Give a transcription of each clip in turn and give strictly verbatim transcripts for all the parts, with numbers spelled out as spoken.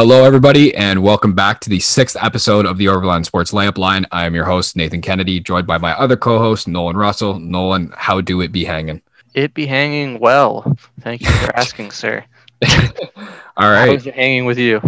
Hello, everybody, and welcome back to the sixth episode of the Overline Sports Layup Line. I am your host, Nathan Kennedy, joined by my other co-host, Nolan Russell. Nolan, how do it be hanging? It be hanging well. Thank you for asking, sir. All right. How's it hanging with you?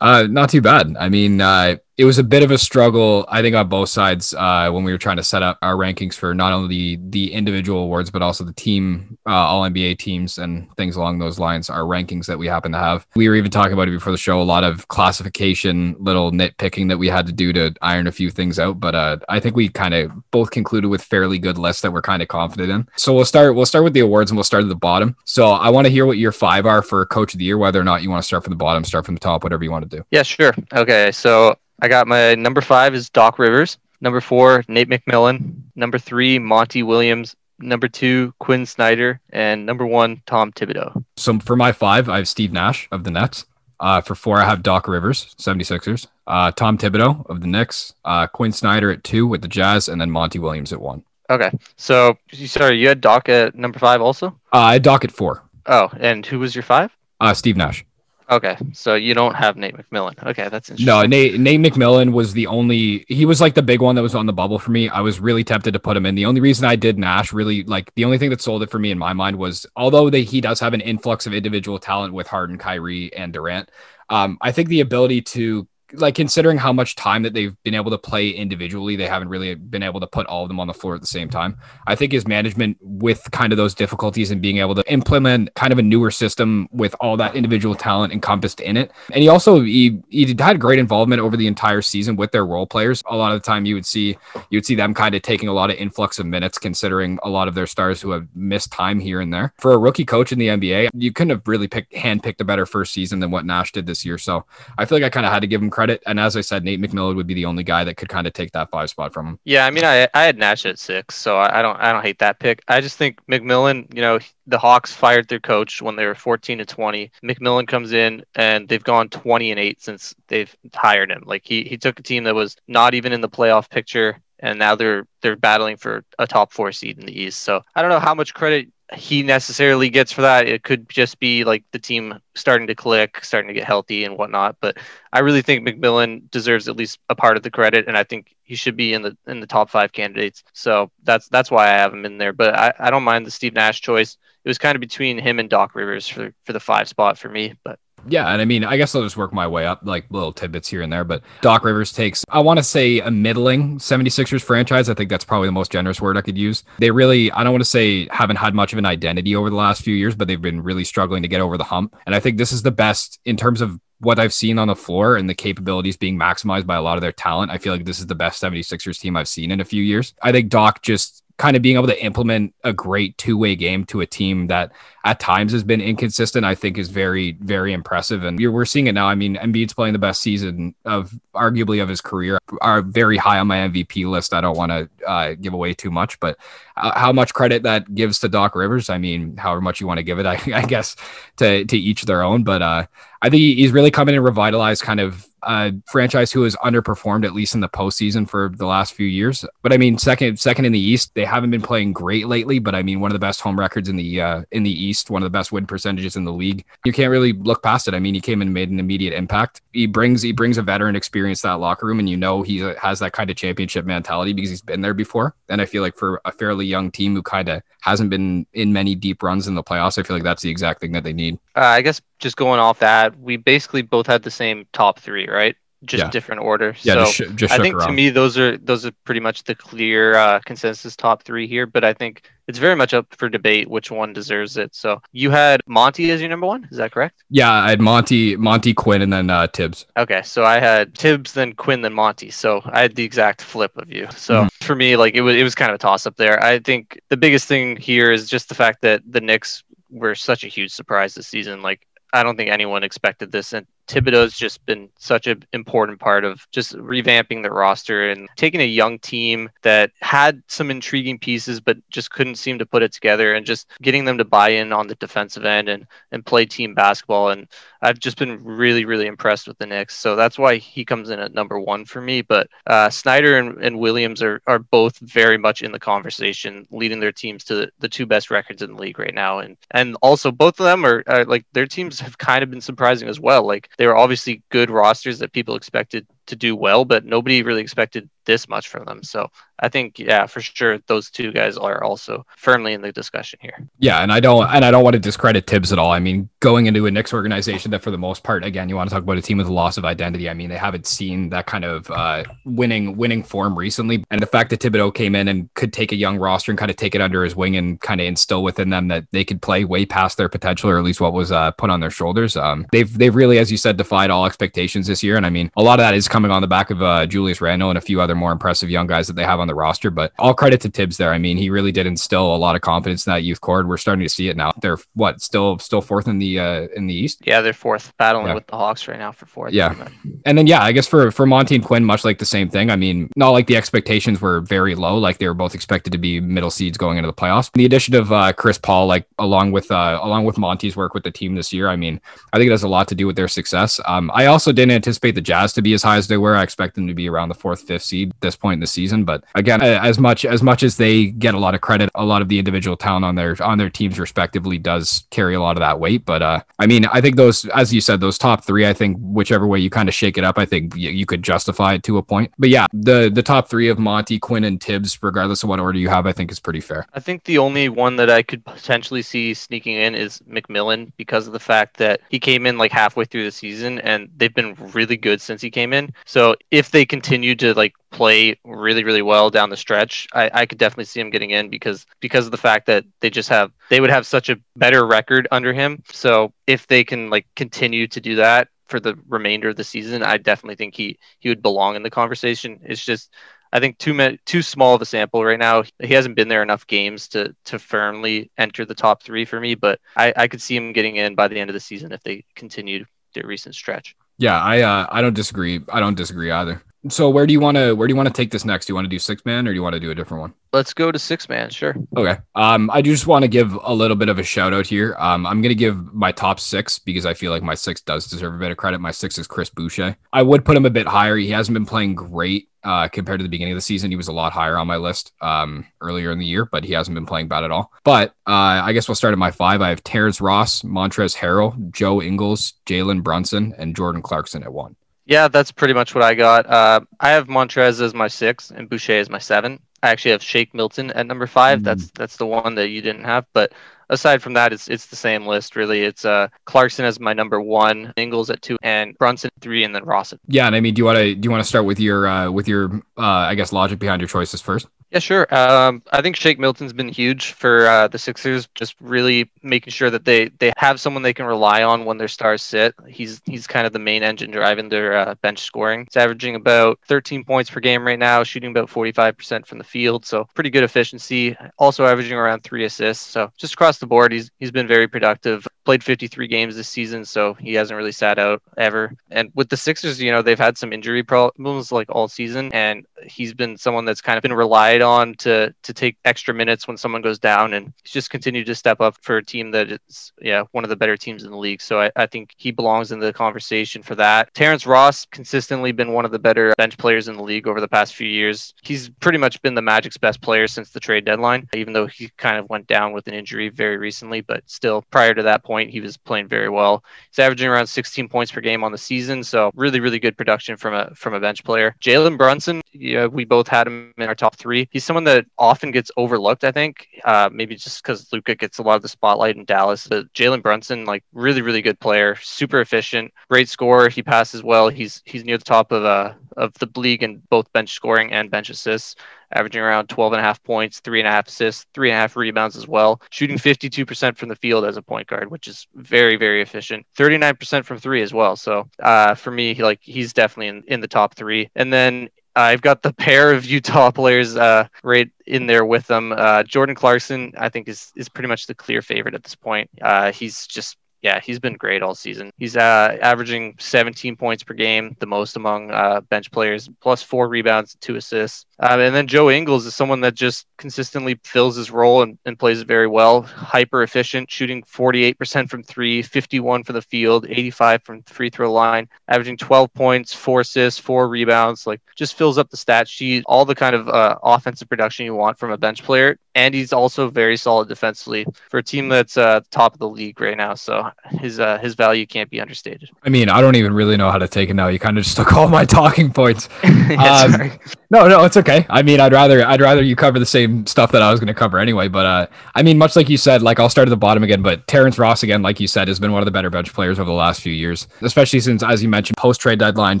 Uh, not too bad. I mean, uh, it was a bit of a struggle, I think, on both sides uh, when we were trying to set up our rankings for not only the, the individual awards, but also the team, uh, all N B A teams and things along those lines, our rankings that we happen to have. We were even talking about it before the show, a lot of classification, little nitpicking that we had to do to iron a few things out. But uh, I think we kind of both concluded with fairly good lists that we're kind of confident in. So we'll start, we'll start with the awards and we'll start at the bottom. So I want to hear what your five are for Coach of the Year, whether or not you want to start from the bottom, start from the top, whatever you want to do. Yeah, sure. Okay. So I got my number five is Doc Rivers. Number four, Nate McMillan. Number three, Monty Williams. Number two, Quinn Snyder. And number one, Tom Thibodeau. So for my five, I have Steve Nash of the Nets. Uh, for four, I have Doc Rivers, seventy-sixers. Uh, Tom Thibodeau of the Knicks. Uh, Quinn Snyder at two with the Jazz. And then Monty Williams at one. Okay. So, sorry, you had Doc at number five also? Uh, I had Doc at four. Oh, and who was your five? Uh, Steve Nash. Okay, so you don't have Nate McMillan. Okay, that's interesting. No, Nate Nate McMillan was the only... He was like the big one that was on the bubble for me. I was really tempted to put him in. The only reason I did Nash really... like the only thing that sold it for me in my mind was, although they, he does have an influx of individual talent with Harden, Kyrie, and Durant, um, I think the ability to... like considering how much time that they've been able to play individually, they haven't really been able to put all of them on the floor at the same time. I think his management with kind of those difficulties and being able to implement kind of a newer system with all that individual talent encompassed in it. And he also, he, he had great involvement over the entire season with their role players. A lot of the time you would see, you would see them kind of taking a lot of influx of minutes, considering a lot of their stars who have missed time here and there. For a rookie coach in the N B A, you couldn't have really picked, handpicked a better first season than what Nash did this year. So I feel like I kind of had to give him credit. And as I said, Nate McMillan would be the only guy that could kind of take that five spot from him. Yeah, I mean, I I had Nash at six, so I, I don't I don't hate that pick. I just think McMillan, you know, the Hawks fired their coach when they were fourteen to twenty. McMillan comes in and they've gone twenty and eight since they've hired him. Like he he took a team that was not even in the playoff picture, and now they're they're battling for a top four seed in the East. So I don't know how much credit he necessarily gets for that. It could just be like the team starting to click, starting to get healthy and whatnot. But I really think McMillan deserves at least a part of the credit, and I think he should be in the in the top five candidates. So that's that's why I have him in there. But I, I don't mind the Steve Nash choice. It was kind of between him and Doc Rivers for for the five spot for me, but. Yeah, and I mean, I guess I'll just work my way up, like little tidbits here and there, but Doc Rivers takes, I want to say, a middling seventy-sixers franchise. I think that's probably the most generous word I could use. They really, I don't want to say haven't had much of an identity over the last few years, but they've been really struggling to get over the hump. And I think this is the best in terms of what I've seen on the floor and the capabilities being maximized by a lot of their talent. I feel like this is the best seventy-sixers team I've seen in a few years. I think Doc just... kind of being able to implement a great two-way game to a team that at times has been inconsistent, I think is very, very impressive. And you're, we're seeing it now. I mean, Embiid's playing the best season of arguably of his career. Are very high on my M V P list. I don't want to uh, give away too much, but uh, how much credit that gives to Doc Rivers, I mean, however much you want to give it, I, I guess, to, to each their own. But uh, I think he's really come in and revitalized kind of a franchise who has underperformed, at least in the postseason, for the last few years. But I mean, second, second in the East, they haven't been playing great lately, but I mean, one of the best home records in the, uh, in the East, one of the best win percentages in the league. You can't really look past it. I mean, he came in and made an immediate impact. He brings, he brings a veteran experience to that locker room. And you know, he has that kind of championship mentality because he's been there before. And I feel like for a fairly young team who kind of hasn't been in many deep runs in the playoffs, I feel like that's the exact thing that they need. Uh, I guess just going off that, we basically both had the same top three, right? Just yeah. Different order. Yeah, so just sh- just I think around. To me, those are those are pretty much the clear uh, consensus top three here. But I think it's very much up for debate which one deserves it. So you had Monty as your number one. Is that correct? Yeah, I had Monty, Monty Quinn, and then uh, Tibbs. Okay, so I had Tibbs, then Quinn, then Monty. So I had the exact flip of you. So mm-hmm. for me, like it was, it was kind of a toss up there. I think the biggest thing here is just the fact that the Knicks were such a huge surprise this season. Like I don't think anyone expected this. And Thibodeau's just been such an important part of just revamping the roster and taking a young team that had some intriguing pieces, but just couldn't seem to put it together, and just getting them to buy in on the defensive end and, and play team basketball. And I've just been really, really impressed with the Knicks. So that's why he comes in at number one for me. But uh, Snyder and, and Williams are, are both very much in the conversation, leading their teams to the, the two best records in the league right now. And, and also both of them are, are like their teams have kind of been surprising as well. Like, they were obviously good rosters that people expected to do well, but nobody really expected this much from them. So I think, yeah, for sure, those two guys are also firmly in the discussion here. Yeah, and I don't and I don't want to discredit Tibbs at all. I mean, going into a Knicks organization that, for the most part, again, you want to talk about a team with a loss of identity. I mean, they haven't seen that kind of uh, winning winning form recently. And the fact that Thibodeau came in and could take a young roster and kind of take it under his wing and kind of instill within them that they could play way past their potential, or at least what was uh, put on their shoulders. Um, they've they've really, as you said, defied all expectations this year. And I mean, a lot of that is coming on the back of uh, Julius Randle and a few other more impressive young guys that they have on the roster, but all credit to Tibbs there. I mean, he really did instill a lot of confidence in that youth core. We're starting to see it now. They're what still still fourth in the uh in the East. Yeah, they're fourth, battling yeah. with the Hawks right now for fourth. Yeah, and then yeah, I guess for for Monty and Quinn, much like the same thing. I mean, not like the expectations were very low. Like they were both expected to be middle seeds going into the playoffs. The addition of uh, Chris Paul, like along with uh, along with Monty's work with the team this year, I mean, I think it has a lot to do with their success. Um, I also didn't anticipate the Jazz to be as high as they were. I expect them to be around the fourth, fifth seed this point in the season, but again, as much as much as they get a lot of credit, a lot of the individual talent on their on their teams respectively does carry a lot of that weight. But uh I mean, I think those, as you said, those top three, I think whichever way you kind of shake it up, I think you, you could justify it to a point. But yeah, the the top three of Monty, Quinn, and Tibbs, regardless of what order you have, I think is pretty fair. I think the only one that I could potentially see sneaking in is McMillan, because of the fact that he came in like halfway through the season and they've been really good since he came in. So if they continue to like play really, really well down the stretch, I, I could definitely see him getting in because because of the fact that they just have they would have such a better record under him. So if they can like continue to do that for the remainder of the season, I definitely think he he would belong in the conversation. It's just, I think too many, too small of a sample right now. He hasn't been there enough games to to firmly enter the top three for me, but I, I could see him getting in by the end of the season if they continued their recent stretch. Yeah, I uh, I don't disagree. I don't disagree either. So where do you want to where do you want to take this next? Do you want to do six man or do you want to do a different one? Let's go to six man. Sure. Okay. Um, I do just want to give a little bit of a shout out here. Um, I'm going to give my top six because I feel like my six does deserve a bit of credit. My six is Chris Boucher. I would put him a bit higher. He hasn't been playing great uh, compared to the beginning of the season. He was a lot higher on my list um, earlier in the year, but he hasn't been playing bad at all. But uh, I guess we'll start at my five. I have Terrence Ross, Montrezl Harrell, Joe Ingles, Jalen Brunson, and Jordan Clarkson at one. Yeah, that's pretty much what I got. Uh, I have Montrez as my six and Boucher as my seven. I actually have Shake Milton at number five. Mm-hmm. That's that's the one that you didn't have. But aside from that, it's it's the same list, really. It's uh, Clarkson as my number one, Ingles at two, and Brunson at three, and then Ross at three. Yeah, and I mean, do you want to do you want to start with your uh, with your uh, I guess logic behind your choices first? Yeah, sure. Um, I think Shake Milton's been huge for uh, the Sixers, just really making sure that they, they have someone they can rely on when their stars sit. He's he's kind of the main engine driving their uh, bench scoring. He's averaging about thirteen points per game right now, shooting about forty-five percent from the field, so pretty good efficiency. Also averaging around three assists, so just across the board, he's he's been very productive. Played fifty-three games this season, so he hasn't really sat out ever. And with the Sixers, you know, they've had some injury problems like all season, and he's been someone that's kind of been relied on to to take extra minutes when someone goes down, and he's just continued to step up for a team that is, yeah, one of the better teams in the league. So I, I think he belongs in the conversation for that. Terrence Ross, consistently been one of the better bench players in the league over the past few years. He's pretty much been the Magic's best player since the trade deadline, even though he kind of went down with an injury very recently, but still prior to that point, he was playing very well. He's averaging around sixteen points per game on the season, so really, really good production from a from a bench player. Jalen Brunson, yeah, we both had him in our top three. He's someone that often gets overlooked, I think, uh, maybe just because Luka gets a lot of the spotlight in Dallas. But Jalen Brunson, like, really, really good player, super efficient, great scorer. He passes well. He's he's near the top of uh of the league in both bench scoring and bench assists, averaging around twelve and a half points, three and a half assists, three and a half rebounds as well, shooting fifty-two percent from the field as a point guard, which is very, very efficient, thirty-nine percent from three as well. So uh, for me, he, like he's definitely in, in the top three. And then I've got the pair of Utah players uh, right in there with them. Uh, Jordan Clarkson, I think, is, is pretty much the clear favorite at this point. Uh, he's just Yeah, he's been great all season. He's uh, averaging seventeen points per game, the most among uh, bench players, plus four rebounds, two assists. Um, and then Joe Ingles is someone that just consistently fills his role and, and plays it very well. Hyper efficient, shooting forty-eight percent from three, fifty-one percent from the field, eighty-five percent from the free throw line, averaging twelve points, four assists, four rebounds. Like, just fills up the stat sheet, all the kind of uh, offensive production you want from a bench player. and he's also very solid defensively for a team that's uh, top of the league right now. So his uh, his value can't be understated. I mean, I don't even really know how to take it now. You kind of just took all my talking points. yeah, um, no, no, it's okay. I mean, I'd rather I'd rather you cover the same stuff that I was going to cover anyway. But uh, I mean, much like you said, like I'll start at the bottom again. But Terrence Ross again, like you said, has been one of the better bench players over the last few years, especially since, as you mentioned, post trade deadline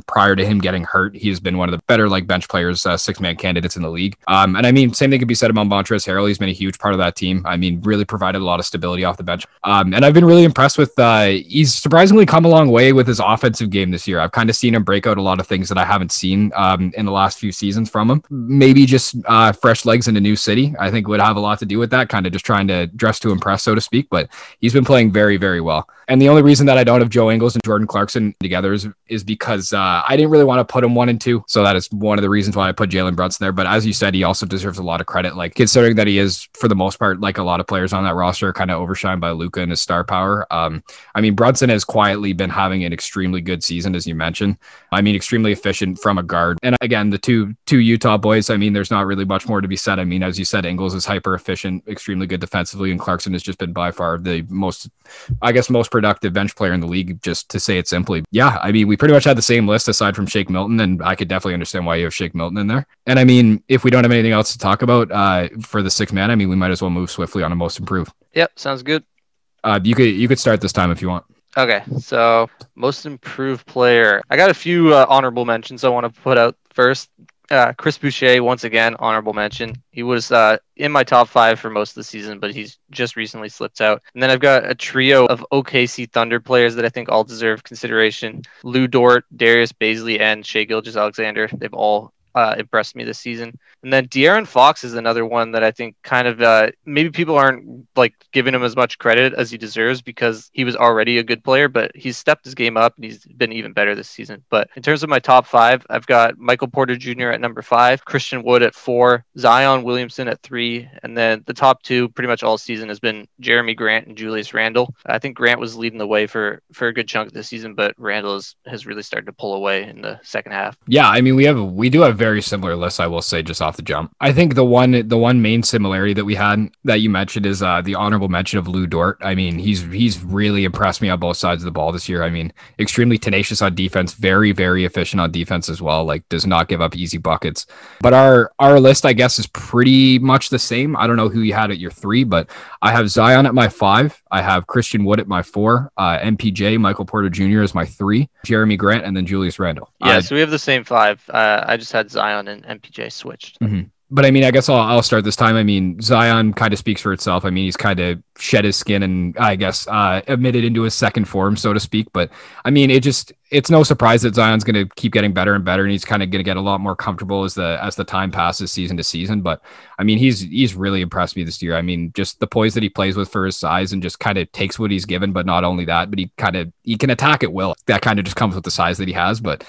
prior to him getting hurt, he's been one of the better like bench players, uh, six man candidates in the league. Um, and I mean, same thing could be said about Montrezl Harrell. He's been a huge part of that team. I mean, really provided a lot of stability off the bench. Um, and I've been really impressed with, uh, he's surprisingly come a long way with his offensive game this year. I've kind of seen him break out a lot of things that I haven't seen um, in the last few seasons from him. Maybe just uh, fresh legs in a new city, I think would have a lot to do with that, kind of just trying to dress to impress, so to speak. But he's been playing very, very well. And the only reason that I don't have Joe Ingles and Jordan Clarkson together is, is because uh, I didn't really want to put him one and two. So that is one of the reasons why I put Jalen Brunson there. But as you said, he also deserves a lot of credit, like considering that he is, for the most part, like a lot of players on that roster, kind of overshined by Luka and his star power. Um, I mean, Brunson has quietly been having an extremely good season, as you mentioned. I mean, extremely efficient from a guard. And again, the two two Utah boys, I mean, there's not really much more to be said. I mean, as you said, Ingles is hyper efficient, extremely good defensively, and Clarkson has just been by far the most, I guess, most productive bench player in the league, just to say it simply. Yeah, I mean, we pretty much had the same list aside from Shake Milton, and I could definitely understand why you have Shake Milton in there. And I mean, if we don't have anything else to talk about uh, for the six man, I mean, we might as well move swiftly on a most improved. Yep, sounds good. Uh, you could you could start this time if you want. Okay, so most improved player. I got a few uh, honorable mentions I want to put out first. Uh, Chris Boucher, once again, honorable mention. He was uh, in my top five for most of the season, but he's just recently slipped out. And then I've got a trio of O K C Thunder players that I think all deserve consideration. Lou Dort, Darius Bazley, and Shai Gilgeous-Alexander. They've all Uh, impressed me this season. And then De'Aaron Fox is another one that I think kind of uh, maybe people aren't like giving him as much credit as he deserves because he was already a good player, but he's stepped his game up and he's been even better this season. But in terms of my top five, I've got Michael Porter Junior at number five, Christian Wood at four, Zion Williamson at three, and then the top two pretty much all season has been Jerami Grant and Julius Randle. I think Grant was leading the way for, for a good chunk of this season, but Randle has, has really started to pull away in the second half. Yeah, I mean, we have we do have very similar lists, I will say, just off the jump. I think the one the one main similarity that we had that you mentioned is uh, the honorable mention of Lou Dort. I mean, he's he's really impressed me on both sides of the ball this year. I mean, extremely tenacious on defense, very, very efficient on defense as well, like does not give up easy buckets. But our, our list, I guess, is pretty much the same. I don't know who you had at your three, but I have Zion at my five. I have Christian Wood at my four. Uh, M P J, Michael Porter Junior is my three. Jerami Grant, and then Julius Randle. Yeah, uh, so we have the same five. Uh, I just had Zion and M P J switched. Mm-hmm. But I mean, I guess I'll, I'll start this time. I mean, Zion kind of speaks for itself. I mean, he's kind of shed his skin and I guess uh, admitted into his second form, so to speak. But I mean, it just... it's no surprise that Zion's going to keep getting better and better, and he's kind of going to get a lot more comfortable as the as the time passes season to season. But I mean, he's he's really impressed me this year. I mean, just the poise that he plays with for his size, and just kind of takes what he's given. But not only that, but he kind of he can attack at will. That kind of just comes with the size that he has. But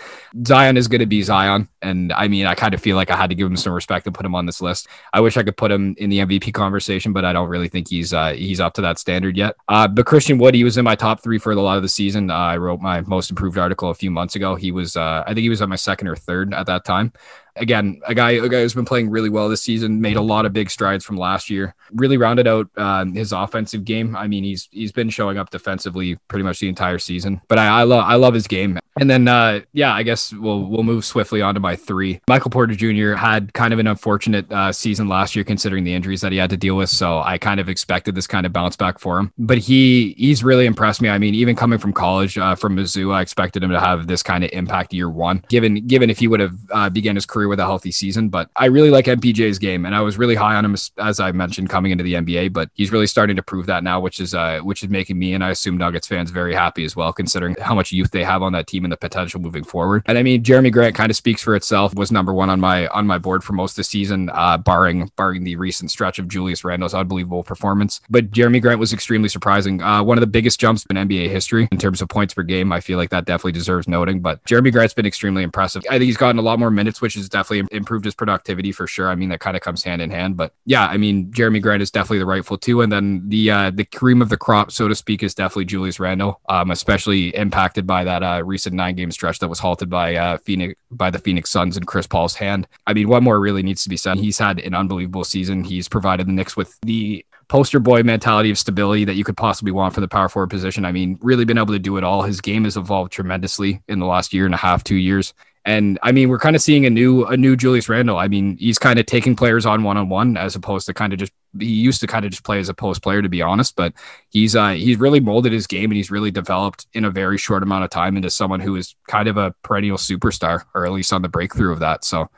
Zion is going to be Zion, and I mean, I kind of feel like I had to give him some respect and put him on this list. I wish I could put him in the M V P conversation, but I don't really think he's uh, he's up to that standard yet. Uh, but Christian Wood, he was in my top three for a lot of the season. Uh, I wrote my most improved article a few months ago. He was, uh, I think he was on my second or third at that time. Again, a guy, a guy who's been playing really well this season, made a lot of big strides from last year, really rounded out uh, his offensive game. I mean, he's he's been showing up defensively pretty much the entire season, but I, I love I love his game. And then, uh, yeah, I guess we'll we'll move swiftly on to my three. Michael Porter Junior had kind of an unfortunate uh, season last year, considering the injuries that he had to deal with. So I kind of expected this kind of bounce back for him, but he he's really impressed me. I mean, even coming from college, uh, from Mizzou, I expected him to have this kind of impact year one, given given if he would have uh, began his career with a healthy season. But I really like M P J's game, and I was really high on him, as I mentioned, coming into the N B A, but he's really starting to prove that now, which is uh, which is making me, and I assume Nuggets fans, very happy as well, considering how much youth they have on that team and the potential moving forward. And I mean, Jerami Grant kind of speaks for itself, was number one on my on my board for most of the season, uh, barring barring the recent stretch of Julius Randle's unbelievable performance. But Jerami Grant was extremely surprising. Uh, one of the biggest jumps in N B A history in terms of points per game. I feel like that definitely deserves noting, but Jerami Grant's been extremely impressive. I think he's gotten a lot more minutes, which is definitely improved his productivity for sure. I mean, that kind of comes hand in hand, but yeah, I mean, Jerami Grant is definitely the rightful two. And then the, uh, the cream of the crop, so to speak, is definitely Julius Randle, um, especially impacted by that uh, recent nine game stretch that was halted by uh, Phoenix, by the Phoenix Suns and Chris Paul's hand. I mean, one more really needs to be said. He's had an unbelievable season. He's provided the Knicks with the poster boy mentality of stability that you could possibly want for the power forward position. I mean, really been able to do it all. His game has evolved tremendously in the last year and a half, two years. And I mean, we're kind of seeing a new, a new Julius Randle. I mean, he's kind of taking players on one-on-one as opposed to kind of just, he used to kind of just play as a post player, to be honest, but he's, uh, he's really molded his game and he's really developed in a very short amount of time into someone who is kind of a perennial superstar, or at least on the breakthrough of that. So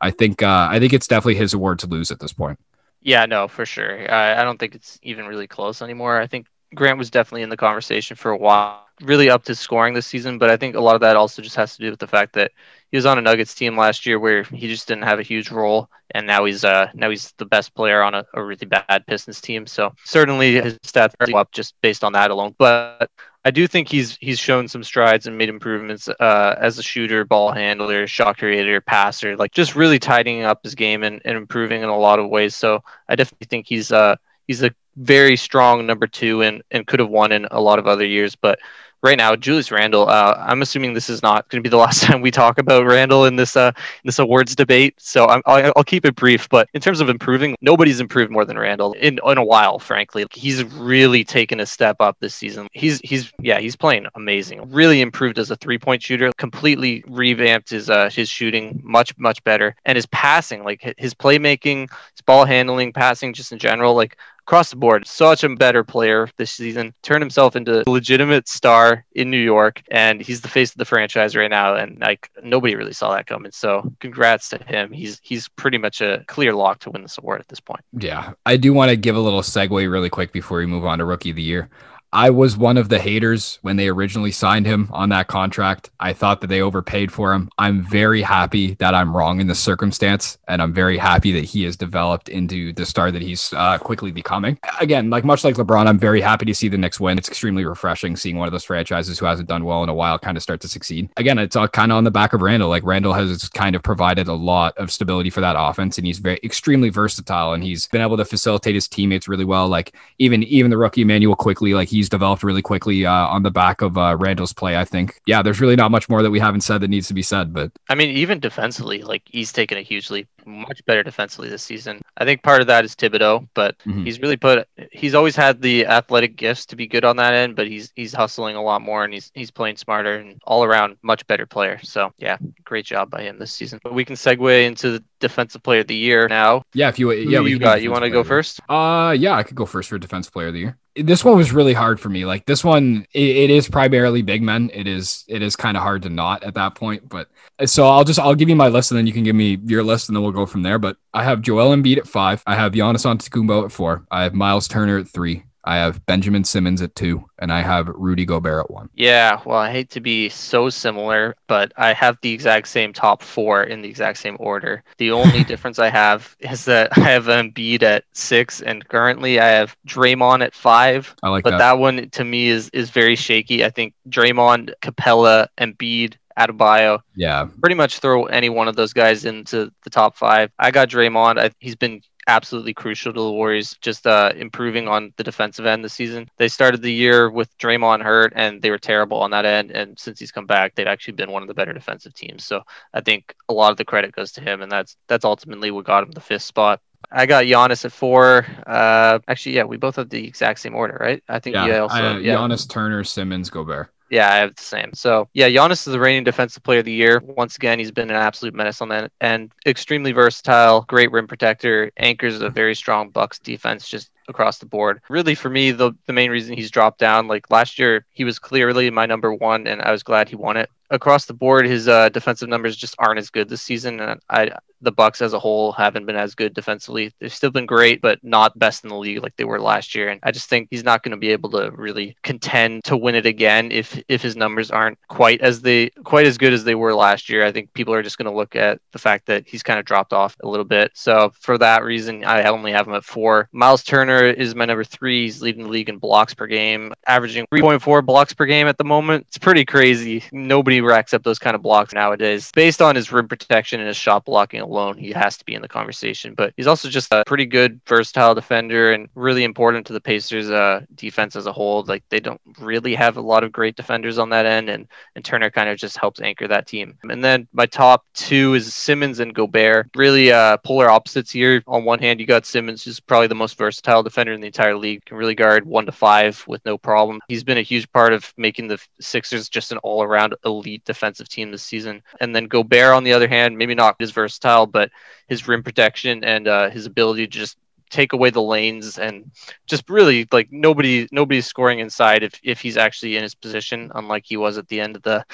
I think, uh, I think it's definitely his award to lose at this point. Yeah, no, for sure. I, I don't think it's even really close anymore. I think Grant was definitely in the conversation for a while, really upped his scoring this season. But I think a lot of that also just has to do with the fact that he was on a Nuggets team last year where he just didn't have a huge role. And now he's uh, now he's the best player on a, a really bad Pistons team. So certainly his stats are up just based on that alone. But I do think he's he's shown some strides and made improvements uh, as a shooter, ball handler, shot creator, passer, like just really tidying up his game and, and improving in a lot of ways. So I definitely think he's uh, he's a very strong number two and, and could have won in a lot of other years. But right now, Julius Randle, uh, I'm assuming this is not going to be the last time we talk about Randle in this uh, in this awards debate. So I'm, I'll, I'll keep it brief. But in terms of improving, nobody's improved more than Randle in, in a while, frankly. Like, he's really taken a step up this season. He's, he's yeah, he's playing amazing. Really improved as a three-point shooter. Completely revamped his uh, his shooting much, much better. And his passing, like his playmaking, his ball handling, passing just in general, like across the board, such a better player this season. Turned himself into a legitimate star in New York, and he's the face of the franchise right now. And like nobody really saw that coming. So congrats to him. He's he's pretty much a clear lock to win this award at this point. Yeah, I do want to give a little segue really quick before we move on to Rookie of the Year. I was one of the haters when they originally signed him on that contract. I thought that they overpaid for him. I'm very happy that I'm wrong in this circumstance, and I'm very happy that he has developed into the star that he's uh, quickly becoming. Again, like much like LeBron, I'm very happy to see the Knicks win. It's extremely refreshing seeing one of those franchises who hasn't done well in a while kind of start to succeed. Again, it's all kind of on the back of Randle. Like Randle has kind of provided a lot of stability for that offense, and he's very extremely versatile, and he's been able to facilitate his teammates really well. Like even even the rookie Emmanuel quickly, like he's developed really quickly uh, on the back of uh, Randle's play, I think. Yeah, there's really not much more that we haven't said that needs to be said. But I mean, even defensively, like he's taken a huge leap, much better defensively this season. I think part of that is Thibodeau, but mm-hmm. he's really put, he's always had the athletic gifts to be good on that end, but he's he's hustling a lot more, and he's he's playing smarter and all around much better player. So yeah, great job by him this season. But we can segue into the Defensive Player of the Year now. Yeah, if you, yeah, we you got, you want to go first? Uh, yeah, I could go first for Defensive Player of the Year. This one was really hard for me. Like this one, it, it is primarily big men. It is, it is kind of hard to not at that point, but so I'll just, I'll give you my list and then you can give me your list and then we'll go from there. But I have Joel Embiid at five. I have Giannis Antetokounmpo at four. I have Miles Turner at three. I have Benjamin Simmons at two, and I have Rudy Gobert at one. Yeah, well, I hate to be so similar, but I have the exact same top four in the exact same order. The only difference I have is that I have Embiid at six, and currently I have Draymond at five. I like but that. But that one, to me, is is very shaky. I think Draymond, Capela, Embiid, Adebayo. Yeah. Pretty much throw any one of those guys into the top five. I got Draymond. I, he's been absolutely crucial to the Warriors, just uh, improving on the defensive end this season. They started the year with Draymond hurt, and they were terrible on that end. And since he's come back, they've actually been one of the better defensive teams. So I think a lot of the credit goes to him, and that's that's ultimately what got him the fifth spot. I got Giannis at four. Uh, actually, yeah, we both have the exact same order, right? I think yeah, yeah, also, I, uh, yeah. Giannis, Turner, Simmons, Gobert. Yeah, I have the same. So, yeah, Giannis is the reigning Defensive Player of the Year. Once again, he's been an absolute menace on that and extremely versatile, great rim protector, anchors a very strong Bucks defense just across the board. Really, for me, the, the main reason he's dropped down, like last year, he was clearly my number one, and I was glad he won it. Across the board, his uh, defensive numbers just aren't as good this season. And I, the Bucks as a whole haven't been as good defensively. They've still been great, but not best in the league like they were last year. And I just think he's not going to be able to really contend to win it again if if his numbers aren't quite as they quite as good as they were last year. I think people are just going to look at the fact that he's kind of dropped off a little bit. So for that reason, I only have him at four. Miles Turner is my number three. He's leading the league in blocks per game, averaging three point four blocks per game at the moment. It's pretty crazy. Nobody Jimmy racks up those kind of blocks nowadays. Based on his rim protection and his shot blocking alone, he has to be in the conversation. But he's also just a pretty good, versatile defender and really important to the Pacers' uh, defense as a whole. Like, they don't really have a lot of great defenders on that end, and, and Turner kind of just helps anchor that team. And then my top two is Simmons and Gobert. Really uh, polar opposites here. On one hand, you got Simmons, who's probably the most versatile defender in the entire league. Can really guard one to five with no problem. He's been a huge part of making the Sixers just an all-around elite defensive team this season. And then Gobert, on the other hand, maybe not as versatile, but his rim protection and uh, his ability to just take away the lanes and just really like nobody nobody's scoring inside if if he's actually in his position, unlike he was at the end of the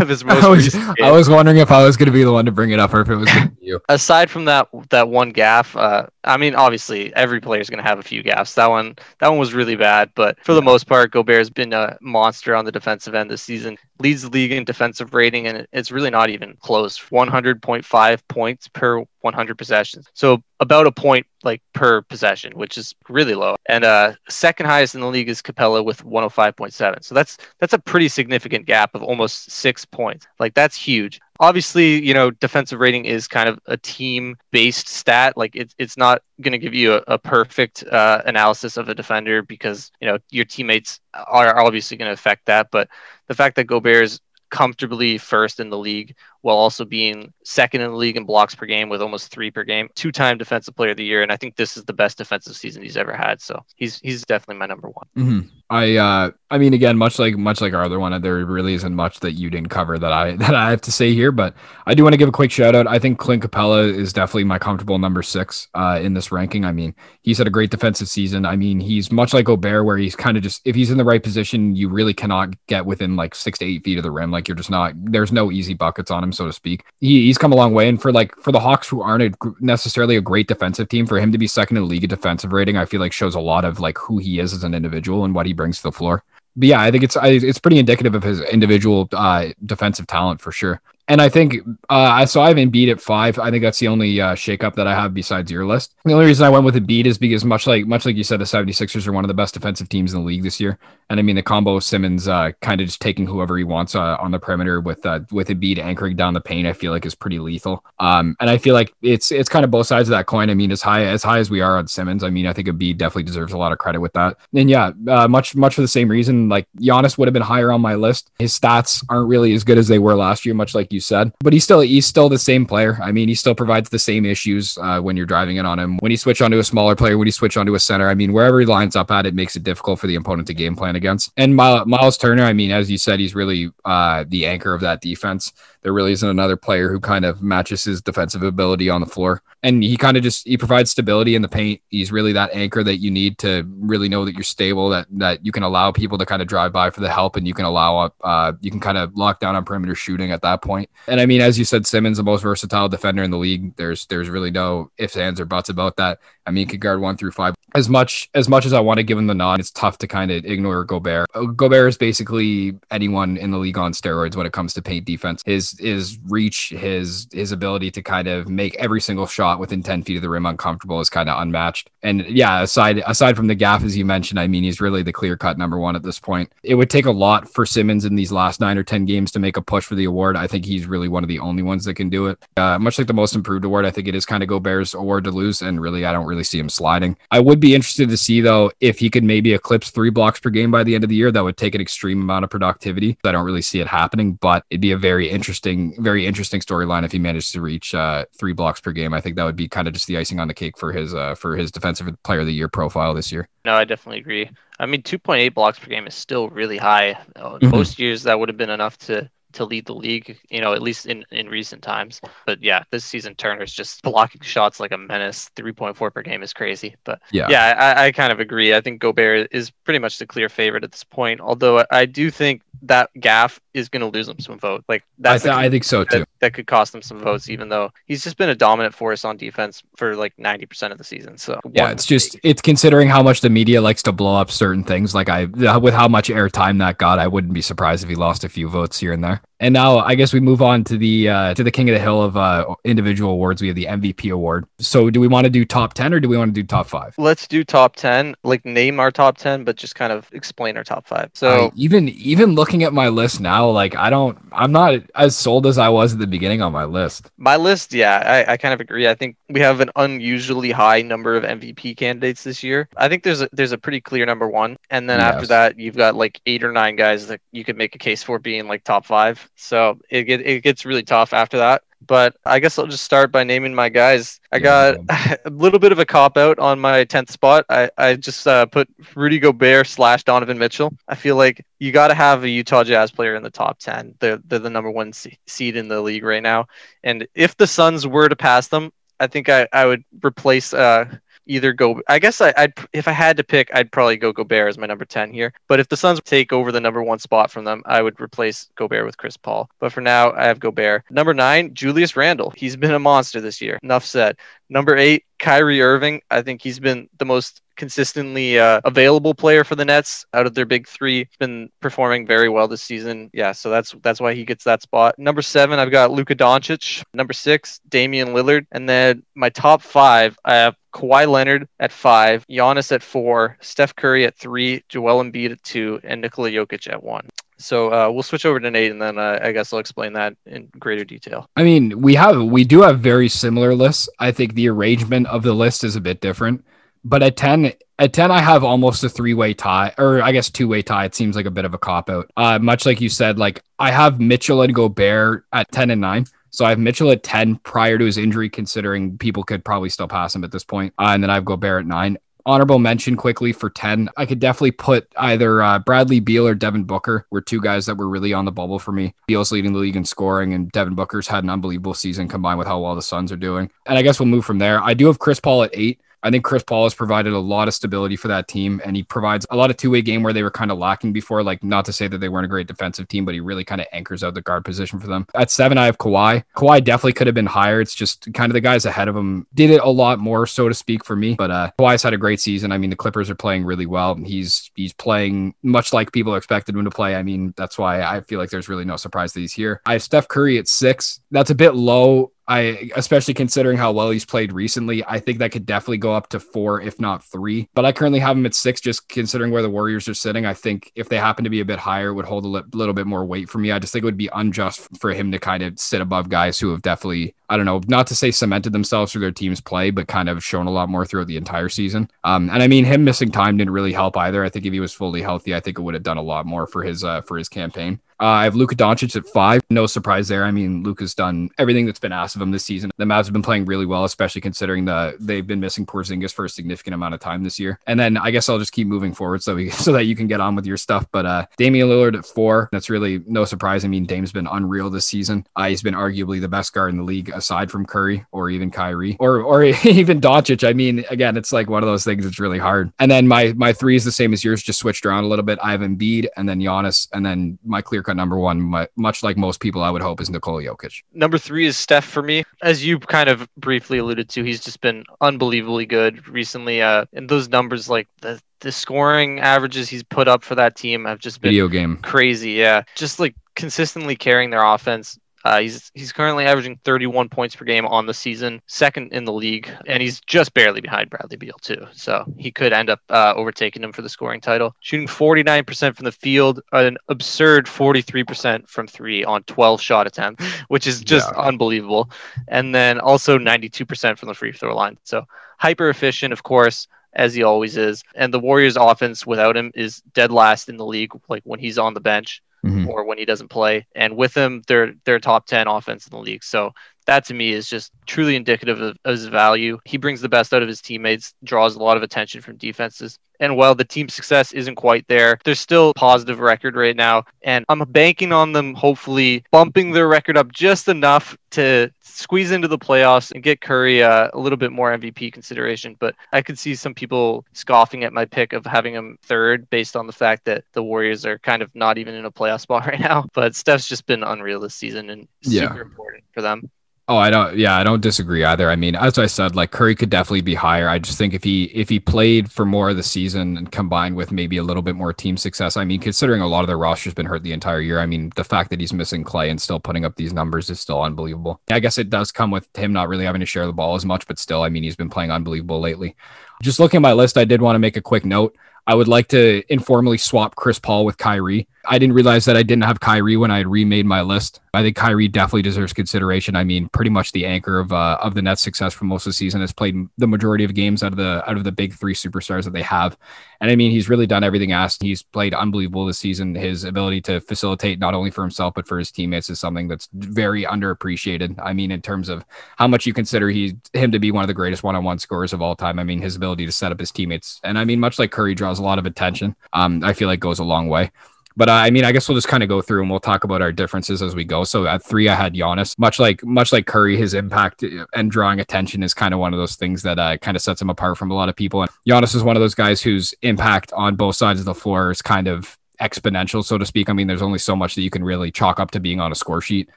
of his most I was, recent game. I was wondering if I was going to be the one to bring it up or if it was gonna be you. Aside from that that one gaffe, uh I mean, obviously every player is going to have a few gaffes. That one, that one was really bad, but for the most part, Gobert's been a monster on the defensive end this season. Leads the league in defensive rating, and it's really not even close. one hundred point five points per one hundred possessions, so about a point like per possession, which is really low. And uh, second highest in the league is Capela with one oh five point seven. So that's that's a pretty significant gap of almost six points. Like, that's huge. Obviously, you know, defensive rating is kind of a team-based stat. Like, it, it's not going to give you a, a perfect uh, analysis of a defender because, you know, your teammates are obviously going to affect that. But the fact that Gobert is comfortably first in the league while also being second in the league in blocks per game with almost three per game, two-time defensive player of the year, and I think this is the best defensive season he's ever had. So he's he's definitely my number one. Mm-hmm. I uh, I mean, again, much like much like our other one, there really isn't much that you didn't cover that I that I have to say here, but I do want to give a quick shout out. I think Clint Capela is definitely my comfortable number six uh, in this ranking. I mean, he's had a great defensive season. I mean, he's much like Gobert, where he's kind of just, if he's in the right position, you really cannot get within like six to eight feet of the rim. Like, you're just not, there's no easy buckets on him, so to speak. He, he's come a long way, and for like for the Hawks, who aren't a, necessarily a great defensive team, for him to be second in the league in defensive rating, I feel like shows a lot of like who he is as an individual and what he brings to the floor. But yeah, I think it's I, it's pretty indicative of his individual uh, defensive talent for sure. And I think uh, so I have Embiid at five. I think that's the only uh, shakeup that I have besides your list. The only reason I went with Embiid is because much like much like you said, the 76ers are one of the best defensive teams in the league this year. And I mean, the combo of Simmons uh, kind of just taking whoever he wants uh, on the perimeter with uh, with Embiid anchoring down the paint, I feel like is pretty lethal. Um, and I feel like it's it's kind of both sides of that coin. I mean, as high as high as we are on Simmons, I mean, I think Embiid definitely deserves a lot of credit with that. And yeah, uh, much much for the same reason. Like, Giannis would have been higher on my list. His stats aren't really as good as they were last year, much like you said, but he's still he's still the same player. I mean, he still provides the same issues uh, when you're driving it on him. When you switch onto a smaller player, when you switch onto a center, I mean, wherever he lines up at, it makes it difficult for the opponent to game plan against. And Miles, Miles Turner, I mean, as you said, he's really uh, the anchor of that defense. There really isn't another player who kind of matches his defensive ability on the floor. And he kind of just, he provides stability in the paint. He's really that anchor that you need to really know that you're stable, that that you can allow people to kind of drive by for the help, and you can allow up, uh, you can kind of lock down on perimeter shooting at that point. And I mean, as you said, Simmons, the most versatile defender in the league. There's there's really no ifs, ands, or buts about that. I mean, he could guard one through five. As much as much as I want to give him the nod, it's tough to kind of ignore Gobert. Gobert is basically anyone in the league on steroids when it comes to paint defense. His his reach, his his ability to kind of make every single shot within ten feet of the rim uncomfortable is kind of unmatched. And yeah, aside aside from the gaffe, as you mentioned, I mean, he's really the clear-cut number one at this point. It would take a lot for Simmons in these last nine or ten games to make a push for the award. I think he's really one of the only ones that can do it. Uh, much like the most improved award, I think it is kind of Gobert's award to lose, and really, I don't really see him sliding. I would be interested to see, though, if he could maybe eclipse three blocks per game by the end of the year. That would take an extreme amount of productivity. I don't really see it happening, but it'd be a very interesting, very interesting storyline if he managed to reach uh, three blocks per game. I think that would be kind of just the icing on the cake for his uh, for his defensive player of the year profile this year. No, I definitely agree. I mean, two point eight blocks per game is still really high. Uh, mm-hmm. Most years, that would have been enough to to lead the league, you know, at least in, in recent times. But yeah, this season, Turner's just blocking shots like a menace. three point four per game is crazy. But yeah, yeah I, I kind of agree. I think Gobert is pretty much the clear favorite at this point, although I do think that gaffe is going to lose him some votes. Like, that's I, th- a, I think so too. That, that could cost him some votes, even though he's just been a dominant force on defense for like ninety percent of the season. So yeah, it's mistake. just it's considering how much the media likes to blow up certain things. Like I, with how much airtime that got, I wouldn't be surprised if he lost a few votes here and there. And now I guess we move on to the uh, to the King of the Hill of uh, individual awards. We have the M V P award. So do we want to do top ten or do we want to do top five? Let's do top ten, like name our top ten, but just kind of explain our top five. So I, even even looking at my list now, like I don't I'm not as sold as I was at the beginning on my list. My list. Yeah, I, I kind of agree. I think we have an unusually high number of M V P candidates this year. I think there's a, there's a pretty clear number one. And then yes. after that, you've got like eight or nine guys that you could make a case for being like top five. So it get, it gets really tough after that. But I guess I'll just start by naming my guys. I got yeah. a little bit of a cop-out on my tenth spot. I, I just uh, put Rudy Gobert slash Donovan Mitchell. I feel like you got to have a Utah Jazz player in the top ten. They're, they're the number one c- seed in the league right now. And if the Suns were to pass them, I think I, I would replace... Uh, either go I guess I, I'd if I had to pick I'd probably go Gobert as my number ten here, but if the Suns take over the number one spot from them, I would replace Gobert with Chris Paul, but for now I have Gobert. Number nine, Julius Randle. He's been a monster this year, enough said. Number eight, Kyrie Irving. I think he's been the most consistently uh, available player for the Nets out of their big three. He's been performing very well this season. Yeah, so that's that's why he gets that spot. Number seven, I've got Luka Doncic. Number six, Damian Lillard. And then my top five, I have Kawhi Leonard at five, Giannis at four, Steph Curry at three, Joel Embiid at two, and Nikola Jokic at one. So uh, we'll switch over to Nate, and then uh, I guess I'll explain that in greater detail. I mean, we have we do have very similar lists. I think the arrangement of the list is a bit different. But at ten, at ten, I have almost a three-way tie, or I guess two-way tie. It seems like a bit of a cop-out. Uh, much like you said, like I have Mitchell and Gobert at ten and nine. So I have Mitchell at ten prior to his injury, considering people could probably still pass him at this point. Uh, and then I have Gobert at nine. Honorable mention quickly for ten. I could definitely put either uh, Bradley Beal or Devin Booker were two guys that were really on the bubble for me. Beal's leading the league in scoring, and Devin Booker's had an unbelievable season combined with how well the Suns are doing. And I guess we'll move from there. I do have Chris Paul at eight. I think Chris Paul has provided a lot of stability for that team, and he provides a lot of two-way game where they were kind of lacking before. Like, not to say that they weren't a great defensive team, but he really kind of anchors out the guard position for them. At seven, I have Kawhi. Kawhi definitely could have been higher. It's just kind of the guys ahead of him did it a lot more, so to speak, for me. But uh, Kawhi's had a great season. I mean, the Clippers are playing really well. He's he's playing much like people expected him to play. I mean, that's why I feel like there's really no surprise that he's here. I have Steph Curry at six. That's a bit low. I, especially considering how well he's played recently, I think that could definitely go up to four, if not three. But I currently have him at six, just considering where the Warriors are sitting. I think if they happen to be a bit higher, it would hold a li- little bit more weight for me. I just think it would be unjust for him to kind of sit above guys who have definitely, I don't know, not to say cemented themselves through their team's play, but kind of shown a lot more throughout the entire season. Um, and I mean, him missing time didn't really help either. I think if he was fully healthy, I think it would have done a lot more for his uh, for his campaign. Uh, I have Luka Doncic at five. No surprise there. I mean, Luka's done everything that's been asked of him this season. The Mavs have been playing really well, especially considering the they've been missing Porzingis for a significant amount of time this year. And then I guess I'll just keep moving forward so we so that you can get on with your stuff. But uh, Damian Lillard at four. That's really no surprise. I mean, Dame's been unreal this season. Uh, he's been arguably the best guard in the league, aside from Curry or even Kyrie or or even Doncic. I mean, again, it's like one of those things that's really hard. And then my my three is the same as yours, just switched around a little bit. I have Embiid and then Giannis and then my clear cut number one, my, much like most people I would hope, is Nikola Jokic. Number three is Steph for me. As you kind of briefly alluded to, he's just been unbelievably good recently. Uh, and those numbers, like the the scoring averages he's put up for that team, have just been video game crazy. Yeah, just like consistently carrying their offense. Uh, he's he's currently averaging thirty-one points per game on the season, second in the league, and he's just barely behind Bradley Beal too. So he could end up uh, overtaking him for the scoring title. Shooting forty-nine percent from the field, an absurd forty-three percent from three on twelve shot attempts, which is just yeah. unbelievable. And then also ninety-two percent from the free throw line. So hyper efficient, of course, as he always is. And the Warriors' offense without him is dead last in the league. Like when he's on the bench. Mm-hmm. Or when he doesn't play, and with him, they're they're top ten offense in the league. So that to me is just truly indicative of, of his value. He brings the best out of his teammates, draws a lot of attention from defenses. And while the team's success isn't quite there, they're still a positive record right now. And I'm banking on them, hopefully bumping their record up just enough to squeeze into the playoffs and get Curry uh, a little bit more M V P consideration. But I could see some people scoffing at my pick of having him third based on the fact that the Warriors are kind of not even in a playoff spot right now. But Steph's just been unreal this season and super yeah. important for them. Oh, I don't. Yeah, I don't disagree either. I mean, as I said, like Curry could definitely be higher. I just think if he if he played for more of the season and combined with maybe a little bit more team success, I mean, considering a lot of their roster's been hurt the entire year, I mean, the fact that he's missing Clay and still putting up these numbers is still unbelievable. I guess it does come with him not really having to share the ball as much, but still, I mean, he's been playing unbelievable lately. Just looking at my list, I did want to make a quick note. I would like to informally swap Chris Paul with Kyrie. I didn't realize that I didn't have Kyrie when I had remade my list. I think Kyrie definitely deserves consideration. I mean, pretty much the anchor of uh, of the Nets' success for most of the season, has played the majority of games out of the out of the big three superstars that they have. And I mean, he's really done everything asked. He's played unbelievable this season. His ability to facilitate not only for himself but for his teammates is something that's very underappreciated. I mean, in terms of how much you consider he him to be one of the greatest one-on-one scorers of all time. I mean, his ability to set up his teammates, and I mean, much like Curry draws a lot of attention, um, I feel like goes a long way. But uh, I mean, I guess we'll just kind of go through and we'll talk about our differences as we go. So at three, I had Giannis. Much like much like Curry, his impact and drawing attention is kind of one of those things that uh, kind of sets him apart from a lot of people. And Giannis is one of those guys whose impact on both sides of the floor is kind of exponential, so to speak. I mean, there's only so much that you can really chalk up to being on a score sheet.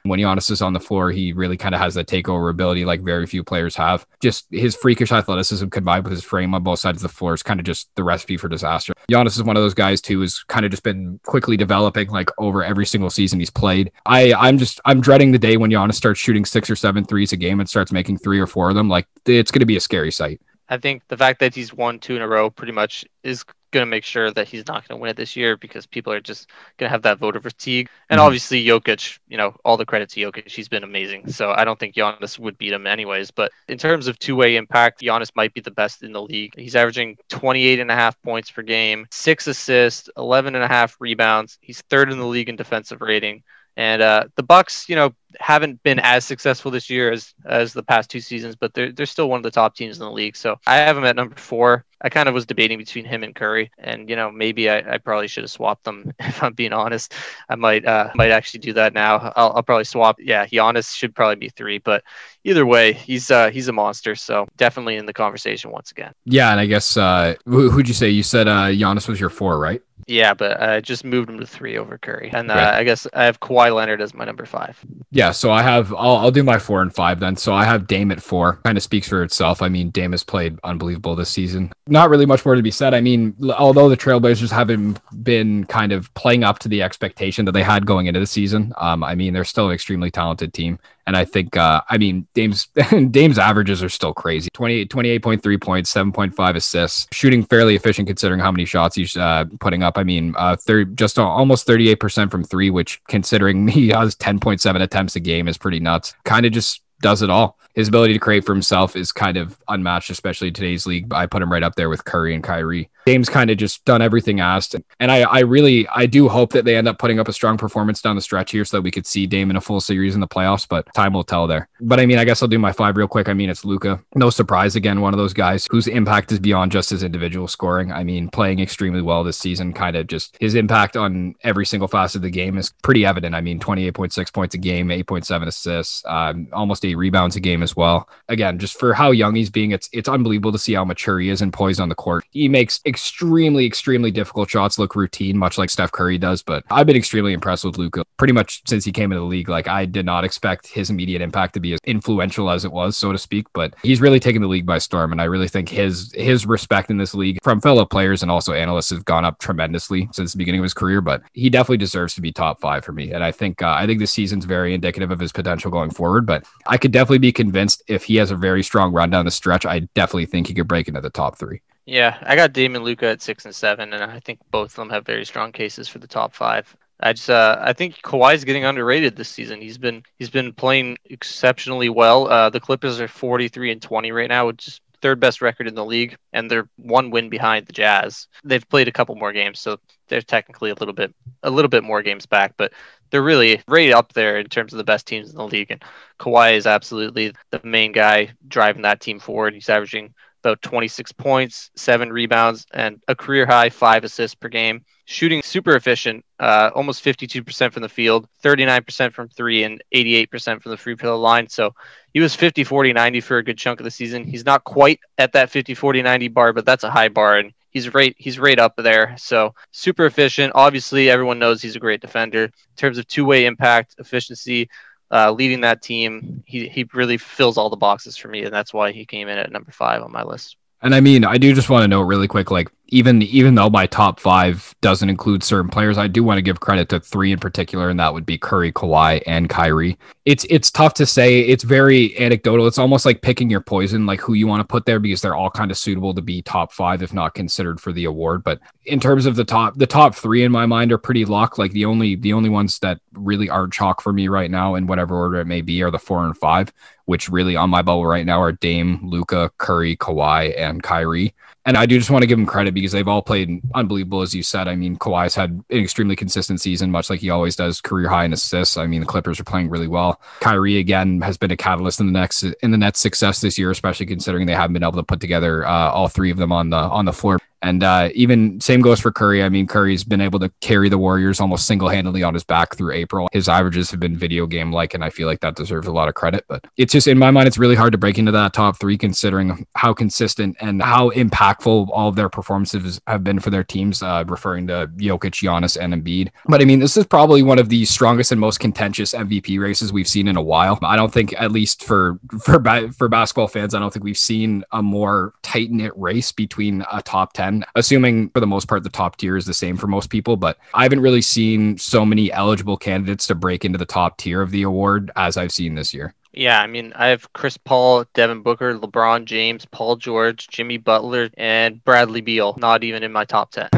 When Giannis is on the floor, he really kind of has that takeover ability like very few players have. Just his freakish athleticism combined with his frame on both sides of the floor is kind of just the recipe for disaster. Giannis is one of those guys too, who's kind of just been quickly developing like over every single season he's played. I, I'm just, I'm dreading the day when Giannis starts shooting six or seven threes a game and starts making three or four of them. Like, it's going to be a scary sight. I think the fact that he's won two in a row pretty much is going to make sure that he's not going to win it this year, because people are just going to have that voter fatigue. And mm-hmm. obviously Jokic, you know, all the credit to Jokic, he's been amazing. So I don't think Giannis would beat him anyways. But in terms of two-way impact, Giannis might be the best in the league. He's averaging twenty-eight and a half points per game, six assists, eleven and a half rebounds. He's third in the league in defensive rating. And uh, the Bucks, you know, haven't been as successful this year as as the past two seasons, but they're they're still one of the top teams in the league. So I have him at number four. I kind of was debating between him and Curry, and you know, maybe I, I probably should have swapped them. If I'm being honest, I might uh, might actually do that now. I'll, I'll probably swap. Yeah, Giannis should probably be three, but either way, he's uh, he's a monster. So definitely in the conversation once again. Yeah, and I guess uh, who, who'd you say? You said uh, Giannis was your four, right? Yeah, but I just moved him to three over Curry, and uh, right. I guess I have Kawhi Leonard as my number five. Yeah, so I have, I'll, I'll do my four and five then. So I have Dame at four. Kind of speaks for itself. I mean, Dame has played unbelievable this season. Not really much more to be said. I mean, although the Trailblazers haven't been kind of playing up to the expectation that they had going into the season, um, I mean, they're still an extremely talented team. And I think, uh, I mean, Dame's Dame's averages are still crazy. twenty-eight point three points, seven point five assists, shooting fairly efficient considering how many shots he's uh, putting up. I mean, uh, thir- just almost thirty-eight percent from three, which considering he has ten point seven attempts a game is pretty nuts. Kind of just does it all. His ability to create for himself is kind of unmatched, especially in today's league. I put him right up there with Curry and Kyrie. Dame's kind of just done everything asked. And I, I really, I do hope that they end up putting up a strong performance down the stretch here so that we could see Dame in a full series in the playoffs, but time will tell there. But I mean, I guess I'll do my five real quick. I mean, it's Luka. No surprise, again, one of those guys whose impact is beyond just his individual scoring. I mean, playing extremely well this season, kind of just his impact on every single facet of the game is pretty evident. I mean, twenty-eight point six points a game, eight point seven assists, um, almost eight rebounds a game as well. Again, just for how young he's being, it's, it's unbelievable to see how mature he is and poised on the court. He makes extremely, extremely difficult shots look routine, much like Steph Curry does. But I've been extremely impressed with Luka pretty much since he came into the league. Like, I did not expect his immediate impact to be as influential as it was, so to speak. But he's really taken the league by storm, and I really think his his respect in this league from fellow players and also analysts has gone up tremendously since the beginning of his career. But he definitely deserves to be top five for me, and I think uh, I think this season's very indicative of his potential going forward. But I could definitely be convinced if he has a very strong run down the stretch, I definitely think he could break into the top three. Yeah, I got Dame and Luka at six and seven, and I think both of them have very strong cases for the top five. I just, uh, I think Kawhi's getting underrated this season. He's been, he's been playing exceptionally well. Uh, the Clippers are forty-three and twenty right now, which is third best record in the league, and they're one win behind the Jazz. They've played a couple more games, so they're technically a little bit, a little bit more games back, but they're really right up there in terms of the best teams in the league. And Kawhi is absolutely the main guy driving that team forward. He's averaging about twenty-six points, seven rebounds, and a career high five assists per game. Shooting super efficient, uh, almost fifty-two percent from the field, thirty-nine percent from three, and eighty-eight percent from the free throw line. So he was fifty, forty, ninety for a good chunk of the season. He's not quite at that fifty, forty, ninety bar, but that's a high bar, and he's right, he's right up there. So super efficient. Obviously, everyone knows he's a great defender. In terms of two-way impact, efficiency, uh, leading that team. He he really fills all the boxes for me, and that's why he came in at number five on my list. And I mean, I do just want to know really quick, like even even though my top five doesn't include certain players, I do want to give credit to three in particular, and that would be Curry, Kawhi, and Kyrie. It's it's tough to say. It's very anecdotal. It's almost like picking your poison, like who you want to put there, because they're all kind of suitable to be top five, if not considered for the award. But in terms of the top, the top three in my mind are pretty locked. Like the only the only ones that really are chalk for me right now, in whatever order it may be, are the four and five, which really on my bubble right now are Dame, Luka, Curry, Kawhi, and Kyrie. And I do just want to give them credit because they've all played unbelievable, as you said. I mean, Kawhi's had an extremely consistent season, much like he always does, career high in assists. I mean, the Clippers are playing really well. Kyrie, again, has been a catalyst in the next in the Nets' success this year, especially considering they haven't been able to put together uh, all three of them on the on the floor. And uh, even same goes for Curry. I mean, Curry's been able to carry the Warriors almost single-handedly on his back through April. His averages have been video game-like, and I feel like that deserves a lot of credit. But it's just, in my mind, it's really hard to break into that top three considering how consistent and how impactful all of their performances have been for their teams, uh, referring to Jokic, Giannis, and Embiid. But I mean, this is probably one of the strongest and most contentious M V P races we've seen in a while. I don't think, at least for, for, ba- for basketball fans, I don't think we've seen a more tight-knit race between a top ten. Assuming for the most part the top tier is the same for most people, but I haven't really seen so many eligible candidates to break into the top tier of the award as I've seen this year. Yeah, I mean, I have Chris Paul, Devin Booker, LeBron James, Paul George, Jimmy Butler, and Bradley Beal, not even in my top ten.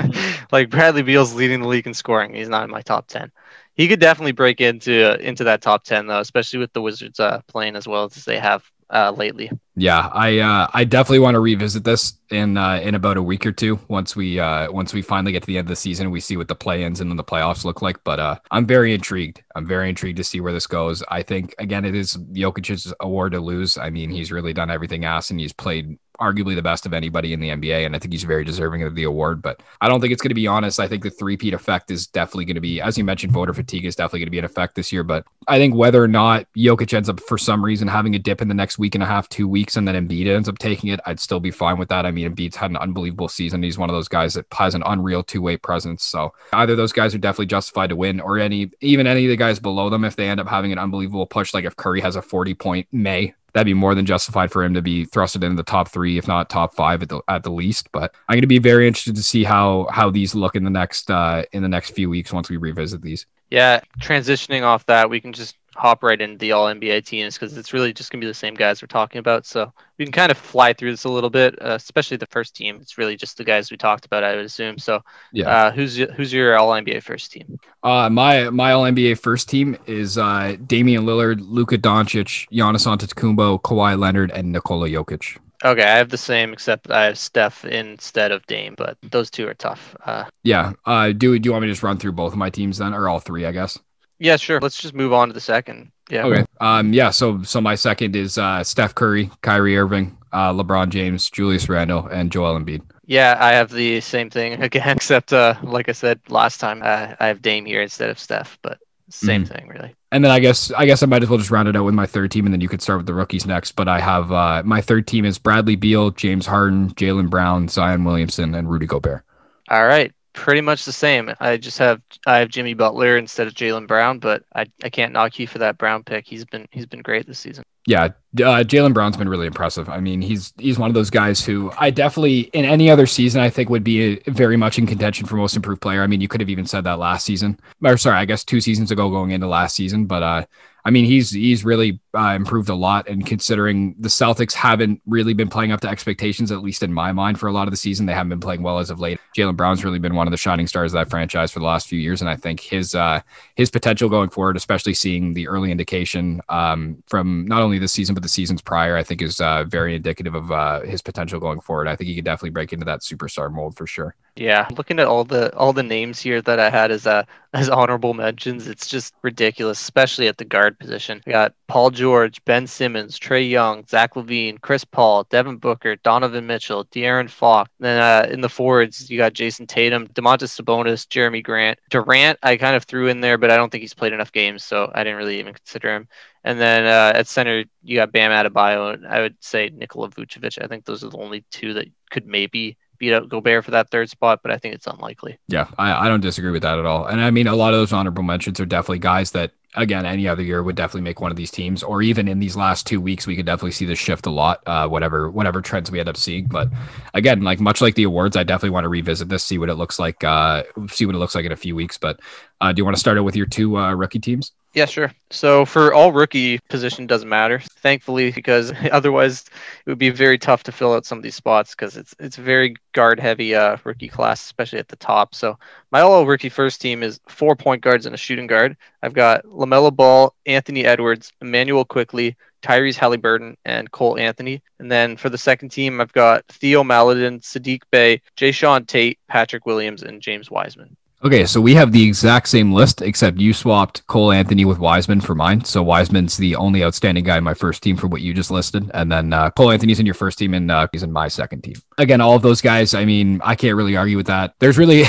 Like, Bradley Beal's leading the league in scoring. He's not in my top ten. He could definitely break into into that top ten, though, especially with the Wizards uh, playing as well as they have uh, lately. Yeah, I uh, I definitely want to revisit this in uh, in about a week or two once we uh, once we finally get to the end of the season and we see what the play-ins and then the playoffs look like. But uh, I'm very intrigued. I'm very intrigued to see where this goes. I think, again, it is Jokic's award to lose. I mean, he's really done everything else, and he's played arguably the best of anybody in the N B A, and I think he's very deserving of the award. But I don't think it's going to be honest. I think the three-peat effect is definitely going to be, as you mentioned, voter fatigue is definitely going to be an effect this year. But I think whether or not Jokic ends up for some reason having a dip in the next week and a half, two weeks, and then Embiid ends up taking it, I'd still be fine with that. I mean, Embiid's had an unbelievable season. He's one of those guys that has an unreal two-way presence. So either those guys are definitely justified to win, or any even any of the guys below them, if they end up having an unbelievable push, like if Curry has a forty-point May, that'd be more than justified for him to be thrusted into the top three, if not top five at the at the least. But I'm going to be very interested to see how how these look in the next uh, in the next few weeks once we revisit these. Yeah, transitioning off that, we can just hop right into the All N B A teams because it's really just going to be the same guys we're talking about. So we can kind of fly through this a little bit, uh, especially the first team. It's really just the guys we talked about, I would assume. So yeah, uh, who's who's your All N B A first team? Uh, my my All N B A first team is uh, Damian Lillard, Luka Doncic, Giannis Antetokounmpo, Kawhi Leonard, and Nikola Jokic. Okay, I have the same, except I have Steph instead of Dame, but those two are tough. Uh, yeah. Uh, do, do you want me to just run through both of my teams then, or all three, I guess? Yeah, sure. Let's just move on to the second. Yeah. Okay. Um. Yeah. So, so my second is uh, Steph Curry, Kyrie Irving, uh, LeBron James, Julius Randle, and Joel Embiid. Yeah, I have the same thing again, except uh, like I said last time, uh, I have Dame here instead of Steph, but same mm-hmm. thing really. And then I guess I guess I might as well just round it out with my third team, and then you could start with the rookies next. But I have uh, my third team is Bradley Beal, James Harden, Jalen Brown, Zion Williamson, and Rudy Gobert. All right. Pretty much the same. I just have I have Jimmy Butler instead of Jaylen Brown, but I, I can't knock you for that Brown pick. He's been he's been great this season. Yeah, uh, Jaylen Brown's been really impressive. I mean, he's he's one of those guys who I definitely, in any other season, I think would be a, very much in contention for most improved player. I mean, you could have even said that last season, or sorry, I guess two seasons ago going into last season, but uh, I mean, he's he's really uh, improved a lot, and considering the Celtics haven't really been playing up to expectations, at least in my mind, for a lot of the season, they haven't been playing well as of late. Jaylen Brown's really been one of the shining stars of that franchise for the last few years, and I think his uh, his potential going forward, especially seeing the early indication um, from not only this season but the seasons prior, I think is uh, very indicative of uh, his potential going forward. I think he could definitely break into that superstar mold for sure. Yeah, looking at all the all the names here that I had as uh, as honorable mentions, it's just ridiculous, especially at the guard position. We got Paul George, Ben Simmons, Trae Young, Zach LaVine, Chris Paul, Devin Booker, Donovan Mitchell, De'Aaron Fox. Then uh, in the forwards, you got Jason Tatum, Domantas Sabonis, Jerami Grant. Durant, I kind of threw in there, but I don't think he's played enough games, so I didn't really even consider him. And then uh, at center, you got Bam Adebayo, and I would say Nikola Vucevic. I think those are the only two that could maybe beat out Gobert for that third spot, but I think it's unlikely. Yeah, I, I don't disagree with that at all. And I mean, a lot of those honorable mentions are definitely guys that again, any other year would definitely make one of these teams, or even in these last two weeks, we could definitely see this shift a lot, uh, whatever, whatever trends we end up seeing. But again, like much like the awards, I definitely want to revisit this, see what it looks like, uh, see what it looks like in a few weeks. But uh, do you want to start out with your two uh, rookie teams? Yeah, sure. So for all rookie position, doesn't matter, thankfully, because otherwise it would be very tough to fill out some of these spots because it's it's very guard heavy uh, rookie class, especially at the top. So my all rookie first team is four point guards and a shooting guard. I've got LaMelo Ball, Anthony Edwards, Emmanuel Quickley, Tyrese Halliburton, and Cole Anthony. And then for the second team, I've got Theo Maledon, Sadiq Bey, Jay Sean Tate, Patrick Williams, and James Wiseman. Okay, so we have the exact same list, except you swapped Cole Anthony with Wiseman for mine. So Wiseman's the only outstanding guy in my first team for what you just listed. And then uh, Cole Anthony's in your first team, and uh, he's in my second team. Again, all of those guys, I mean, I can't really argue with that. There's really,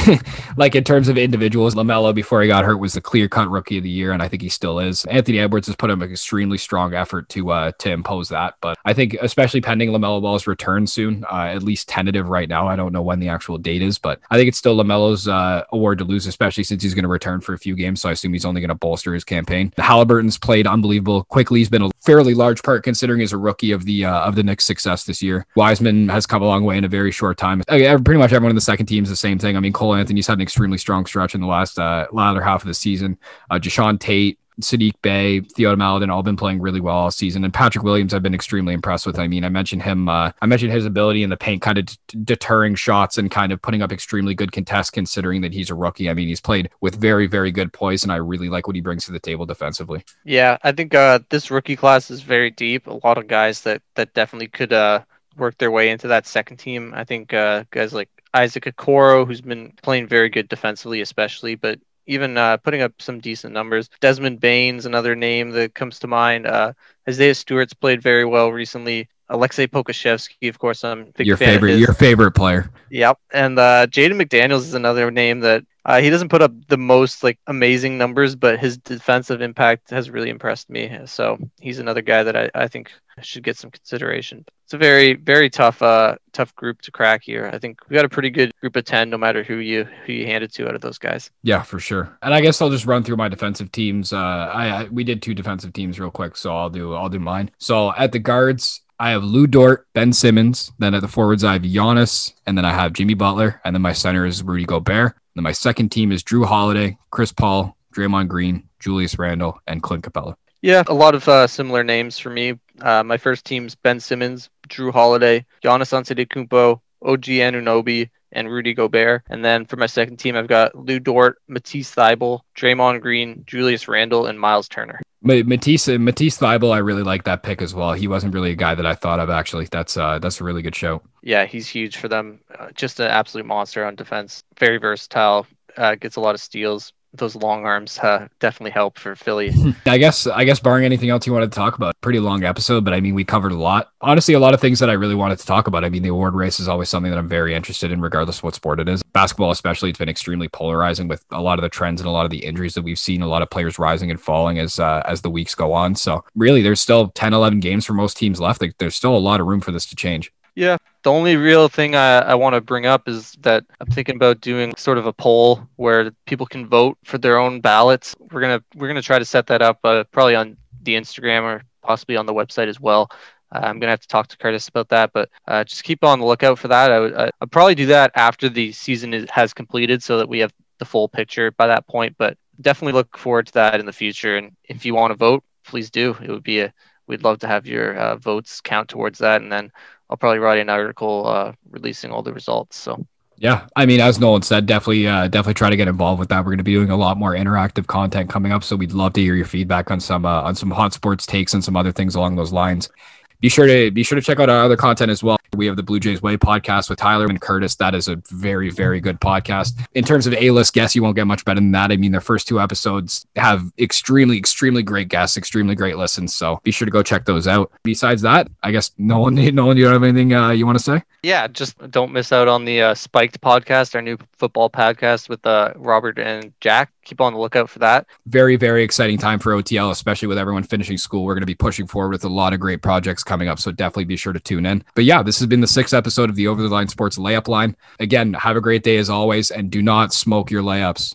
like in terms of individuals, LaMelo, before he got hurt, was the clear-cut rookie of the year, and I think he still is. Anthony Edwards has put in an extremely strong effort to uh, to impose that. But I think, especially pending LaMelo Ball's return soon, uh, at least tentative right now. I don't know when the actual date is, but I think it's still LaMelo's uh, award to lose, especially since he's going to return for a few games. So I assume he's only going to bolster his campaign. Halliburton's played unbelievable. Quickley's been a fairly large part considering he's a rookie of the uh, of the Knicks' success this year. Wiseman has come a long way in a very short time. Uh, pretty much everyone in the second team is the same thing. I mean, Cole Anthony's had an extremely strong stretch in the last uh, latter half of the season. Uh, Jashon Tate, Sadiq Bey, Theo Maledon, all been playing really well all season, and Patrick Williams I've been extremely impressed with. I mean, I mentioned him, uh, I mentioned his ability in the paint, kind of d- deterring shots and kind of putting up extremely good contests considering that he's a rookie. I mean, he's played with very, very good poise, and I really like what he brings to the table defensively. Yeah, I think uh, this rookie class is very deep. A lot of guys that, that definitely could uh, work their way into that second team. I think uh, guys like Isaac Okoro, who's been playing very good defensively especially, but even uh, putting up some decent numbers. Desmond Bane's another name that comes to mind. Uh, Isaiah Stewart's played very well recently. Alexei Pokashevsky, of course, I'm a big your fan favorite, of his. Your favorite player. Yep. And uh, Jaden McDaniels is another name that uh, he doesn't put up the most like amazing numbers, but his defensive impact has really impressed me. So he's another guy that I, I think should get some consideration. It's a very, very tough, uh, tough group to crack here. I think we got a pretty good group of ten, no matter who you who you hand it to out of those guys. Yeah, for sure. And I guess I'll just run through my defensive teams. Uh, I, I we did two defensive teams real quick, so I'll do I'll do mine. So at the guards, I have Lou Dort, Ben Simmons. Then at the forwards, I have Giannis, and then I have Jimmy Butler, and then my center is Rudy Gobert. Then my second team is Drew Holiday, Chris Paul, Draymond Green, Julius Randle, and Clint Capela. Yeah, a lot of uh, similar names for me. Uh, my first team's Ben Simmons, Drew Holiday, Giannis Antetokounmpo, O G Anunoby, and Rudy Gobert. And then for my second team, I've got Lou Dort, Matisse Thybulle, Draymond Green, Julius Randle, and Miles Turner. Matisse Matisse Thybulle, I really like that pick as well. He wasn't really a guy that I thought of, actually. That's uh, that's a really good show. Yeah, he's huge for them. Uh, just an absolute monster on defense. Very versatile. Uh, gets a lot of steals. Those long arms uh, definitely help for Philly. I guess, I guess barring anything else you wanted to talk about, pretty long episode, but I mean, we covered a lot. Honestly, a lot of things that I really wanted to talk about. I mean, the award race is always something that I'm very interested in, regardless of what sport it is. Basketball, especially, it's been extremely polarizing with a lot of the trends and a lot of the injuries that we've seen, a lot of players rising and falling as, uh, as the weeks go on. So really, there's still ten, eleven games for most teams left. Like, there's still a lot of room for this to change. Yeah. The only real thing I, I want to bring up is that I'm thinking about doing sort of a poll where people can vote for their own ballots. We're gonna we're gonna try to set that up uh, probably on the Instagram or possibly on the website as well. Uh, I'm gonna have to talk to Curtis about that, but uh, just keep on the lookout for that. I would I'll probably do that after the season is, has completed, so that we have the full picture by that point. But definitely look forward to that in the future. And if you want to vote, please do. It would be a we'd love to have your uh, votes count towards that, and then I'll probably write an article uh, releasing all the results. So, yeah, I mean, as Nolan said, definitely, uh, definitely try to get involved with that. We're going to be doing a lot more interactive content coming up, so we'd love to hear your feedback on some uh, on some hot sports takes and some other things along those lines. Be sure to be sure to check out our other content as well. We have the Blue Jays Way podcast with Tyler and Curtis. That is a very, very good podcast. In terms of A-list guests, you won't get much better than that. I mean, their first two episodes have extremely, extremely great guests, extremely great listens. So be sure to go check those out. Besides that, I guess, Nolan, Nolan you don't have anything uh, you want to say? Yeah, just don't miss out on the uh, Spiked podcast, our new football podcast with uh, Robert and Jack. Keep on the lookout for that. Very, very exciting time for O T L, especially with everyone finishing school. We're going to be pushing forward with a lot of great projects coming up, so definitely be sure to tune in. But yeah, this has been the sixth episode of the Over the Line Sports Layup Line. Again, have a great day as always, and do not smoke your layups.